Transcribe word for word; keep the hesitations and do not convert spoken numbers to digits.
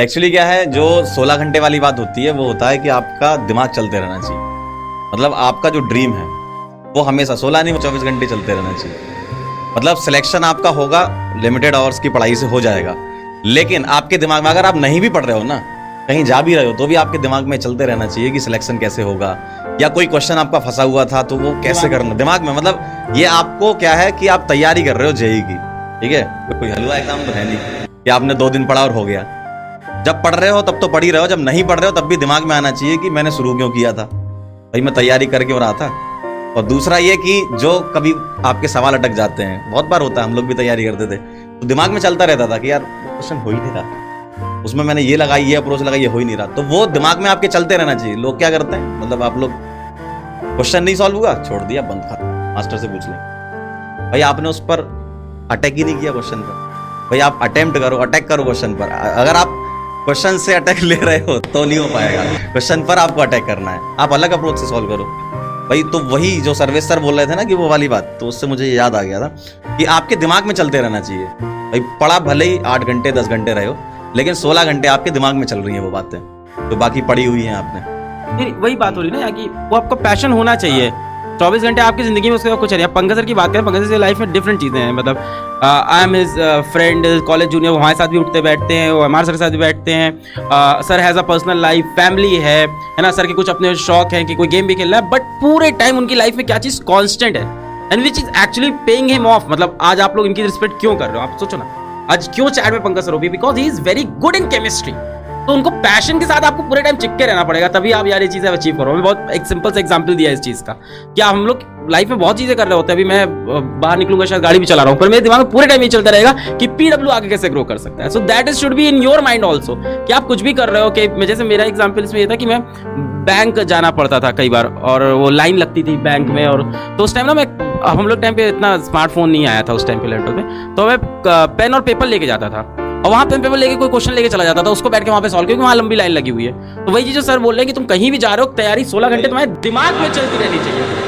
Actually क्या है, जो सोलह घंटे वाली बात होती है वो होता है कि आपका दिमाग चलते रहना चाहिए। मतलब आपका जो ड्रीम है वो हमेशा सोलह नहीं चौबीस घंटे चलते रहना चाहिए। मतलब सिलेक्शन आपका होगा, लिमिटेड आवर्स की पढ़ाई से हो जाएगा, लेकिन आपके दिमाग में अगर आप नहीं भी पढ़ रहे हो ना, कहीं जा भी रहे हो, तो भी आपके दिमाग में चलते रहना चाहिए कि सिलेक्शन कैसे होगा, या कोई क्वेश्चन आपका फंसा हुआ था तो वो कैसे करना दिमाग में। मतलब ये आपको क्या है कि आप तैयारी कर रहे हो जेई की, ठीक है, कोई हलवा एग्जाम तो है नहीं कि आपने दो दिन पढ़ा और हो गया। जब पढ़ रहे हो तब तो पढ़ ही रहे हो, जब नहीं पढ़ रहे हो तब भी दिमाग में आना चाहिए कि मैंने शुरू क्यों किया था, भाई मैं तैयारी करके हो रहा था। और दूसरा ये कि जो कभी आपके सवाल अटक जाते हैं, बहुत बार होता है, हम लोग भी तैयारी करते थे तो दिमाग में चलता रहता था कि यार क्वेश्चन हो ही नहीं रहा, उसमें मैंने ये लगाई, ये अप्रोच लगाई, ये हो ही नहीं रहा, तो वो दिमाग में आपके चलते रहना चाहिए। लोग क्या करते हैं, मतलब आप लोग क्वेश्चन नहीं सॉल्व हुआ, छोड़ दिया, बंद खाता, मास्टर से पूछ लें। भाई आपने उस पर अटैक ही नहीं किया क्वेश्चन पर, भाई आप अटेम्प्ट करो, अटैक करो क्वेश्चन पर। अगर आप क्वेश्चन से अटैक ले रहे हो तो नहीं हो पाएगा, क्वेश्चन पर आपको अटैक करना है, आप अलग अप्रोच से सॉल्व करो भाई। तो वही जो सर्वेश सर बोल रहे थे ना कि वो वाली बात, तो उससे मुझे याद आ गया था कि आपके दिमाग में चलते रहना चाहिए। भाई पढ़ा भले ही आठ घंटे दस घंटे रहे हो, लेकिन सोलह घंटे आपके दिमाग में चल रही है वो बातें, तो बाकी पड़ी हुई है आपने। वही बात हो रही है ना कि वो आपको पैशन होना चाहिए। चौबीस घंटे आपकी जिंदगी में उसके कुछ नहीं है। पंकज सर की बात करें, पंकज सर की लाइफ में डिफरेंट चीज़ें हैं। मतलब I am his friend, college junior, वो हमारे साथ भी उठते बैठते हैं, वो हमारे सर के साथ भी बैठते हैं। Sir has a personal life, family है है ना। सर के कुछ अपने शौक हैं कि कोई गेम भी खेलना है, बट पूरे टाइम उनकी लाइफ में क्या चीज़ कॉन्स्टेंट है, and which is actually paying him off. मतलब आज आप लोग इनकी रिस्पेक्ट क्यों कर रहे हो, आप सोचो ना, आज क्यों चैट में पंकज सर हो भी, because he is very good in chemistry. तो उनको पैशन के साथ आपको पूरे टाइम चिपके रहना पड़ेगा, तभी आप यार ये चीज़ें अचीव करो। मैं बहुत एक सिंपल सा एग्जांपल दिया इस चीज़ का कि आप हम लोग लाइफ में बहुत चीज़ें कर रहे होते हैं। अभी मैं बाहर निकलूंगा, शायद गाड़ी भी चला रहा हूँ, पर मेरे दिमाग में पूरे टाइम ये चलता रहेगा कि पीडब्ल्यू आगे कैसे ग्रो कर सकता है। So that is should be in your mind also कि आप कुछ भी कर रहे हो। कि जैसे मेरा एग्जाम्पल इसमें यह था कि मैं बैंक जाना पड़ता था कई बार, और वो लाइन लगती थी बैंक में, और तो उस टाइम ना मैं हम लोग टाइम पे इतना स्मार्टफोन नहीं आया था, उस टाइम पे लैपटॉप में, तो मैं पेन और पेपर लेके जाता था, और वहाँ पेन पेपर लेके कोई क्वेश्चन लेके चला जाता था, उसको बैठ के वहाँ पे सॉल्व, क्योंकि वहाँ लंबी लाइन लगी हुई है। तो वही चीज़ जो सर बोल रहे हैं कि तुम कहीं भी जा रहे हो, तैयारी सोलह घंटे तुम्हारे दिमाग में चलती रहनी चाहिए।